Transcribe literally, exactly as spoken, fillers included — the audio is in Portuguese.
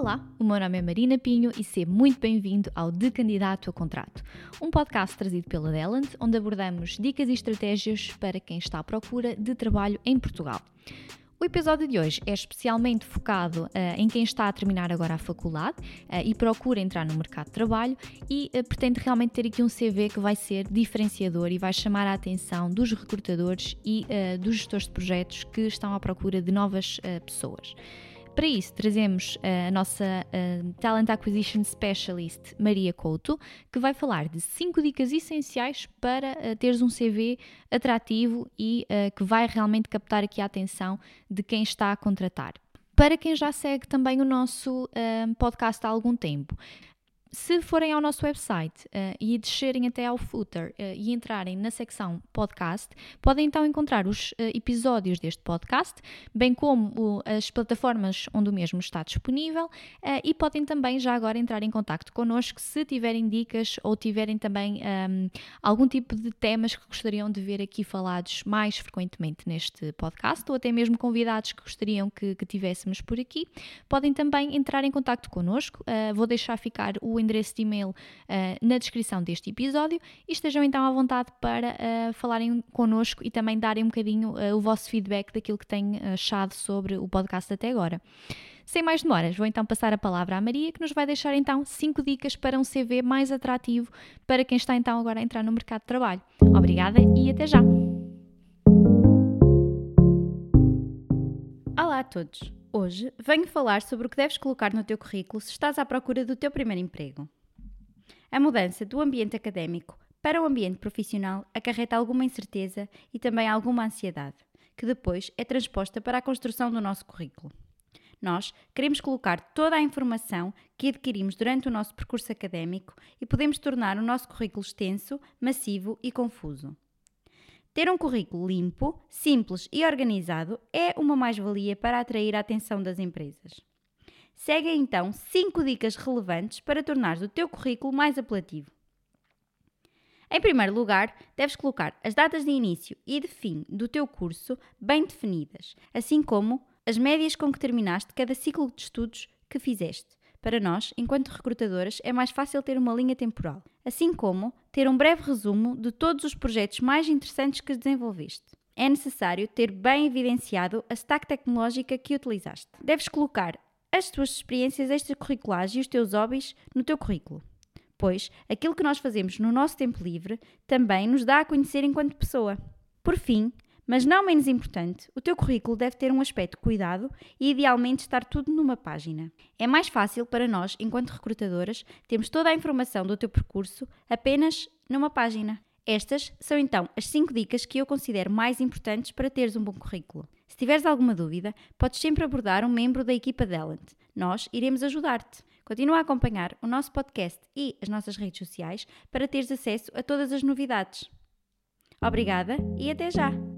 Olá, o meu nome é Marina Pinho e seja muito bem-vindo ao De Candidato a Contrato, um podcast trazido pela Dellent, onde abordamos dicas e estratégias para quem está à procura de trabalho em Portugal. O episódio de hoje é especialmente focado uh, em quem está a terminar agora a faculdade uh, e procura entrar no mercado de trabalho e uh, pretende realmente ter aqui um C V que vai ser diferenciador e vai chamar a atenção dos recrutadores e uh, dos gestores de projetos que estão à procura de novas uh, pessoas. Para isso, trazemos a nossa Talent Acquisition Specialist, Maria Couto, que vai falar de cinco dicas essenciais para teres um C V atrativo e que vai realmente captar aqui a atenção de quem está a contratar. Para quem já segue também o nosso podcast há algum tempo, se forem ao nosso website uh, e descerem até ao footer uh, e entrarem na secção podcast, podem então encontrar os uh, episódios deste podcast, bem como o, as plataformas onde o mesmo está disponível uh, e podem também já agora entrar em contacto connosco se tiverem dicas ou tiverem também um, algum tipo de temas que gostariam de ver aqui falados mais frequentemente neste podcast ou até mesmo convidados que gostariam que, que tivéssemos por aqui. Podem também entrar em contacto connosco, uh, vou deixar ficar o endereço de e-mail uh, na descrição deste episódio e estejam então à vontade para uh, falarem connosco e também darem um bocadinho uh, o vosso feedback daquilo que têm achado sobre o podcast até agora. Sem mais demoras, vou então passar a palavra à Maria, que nos vai deixar então cinco dicas para um C V mais atrativo para quem está então agora a entrar no mercado de trabalho. Obrigada e até já! Olá a todos! Hoje venho falar sobre o que deves colocar no teu currículo se estás à procura do teu primeiro emprego. A mudança do ambiente académico para o ambiente profissional acarreta alguma incerteza e também alguma ansiedade, que depois é transposta para a construção do nosso currículo. Nós queremos colocar toda a informação que adquirimos durante o nosso percurso académico e podemos tornar o nosso currículo extenso, massivo e confuso. Ter um currículo limpo, simples e organizado é uma mais-valia para atrair a atenção das empresas. Segue então cinco dicas relevantes para tornares o teu currículo mais apelativo. Em primeiro lugar, deves colocar as datas de início e de fim do teu curso bem definidas, assim como as médias com que terminaste cada ciclo de estudos que fizeste. Para nós, enquanto recrutadoras, é mais fácil ter uma linha temporal, assim como ter um breve resumo de todos os projetos mais interessantes que desenvolveste. É necessário ter bem evidenciado a stack tecnológica que utilizaste. Deves colocar as tuas experiências extracurriculares e os teus hobbies no teu currículo, pois aquilo que nós fazemos no nosso tempo livre também nos dá a conhecer enquanto pessoa. Por fim, mas não menos importante, o teu currículo deve ter um aspecto cuidado e idealmente estar tudo numa página. É mais fácil para nós, enquanto recrutadoras, termos toda a informação do teu percurso apenas numa página. Estas são então as cinco dicas que eu considero mais importantes para teres um bom currículo. Se tiveres alguma dúvida, podes sempre abordar um membro da equipa Dellent. Nós iremos ajudar-te. Continua a acompanhar o nosso podcast e as nossas redes sociais para teres acesso a todas as novidades. Obrigada e até já!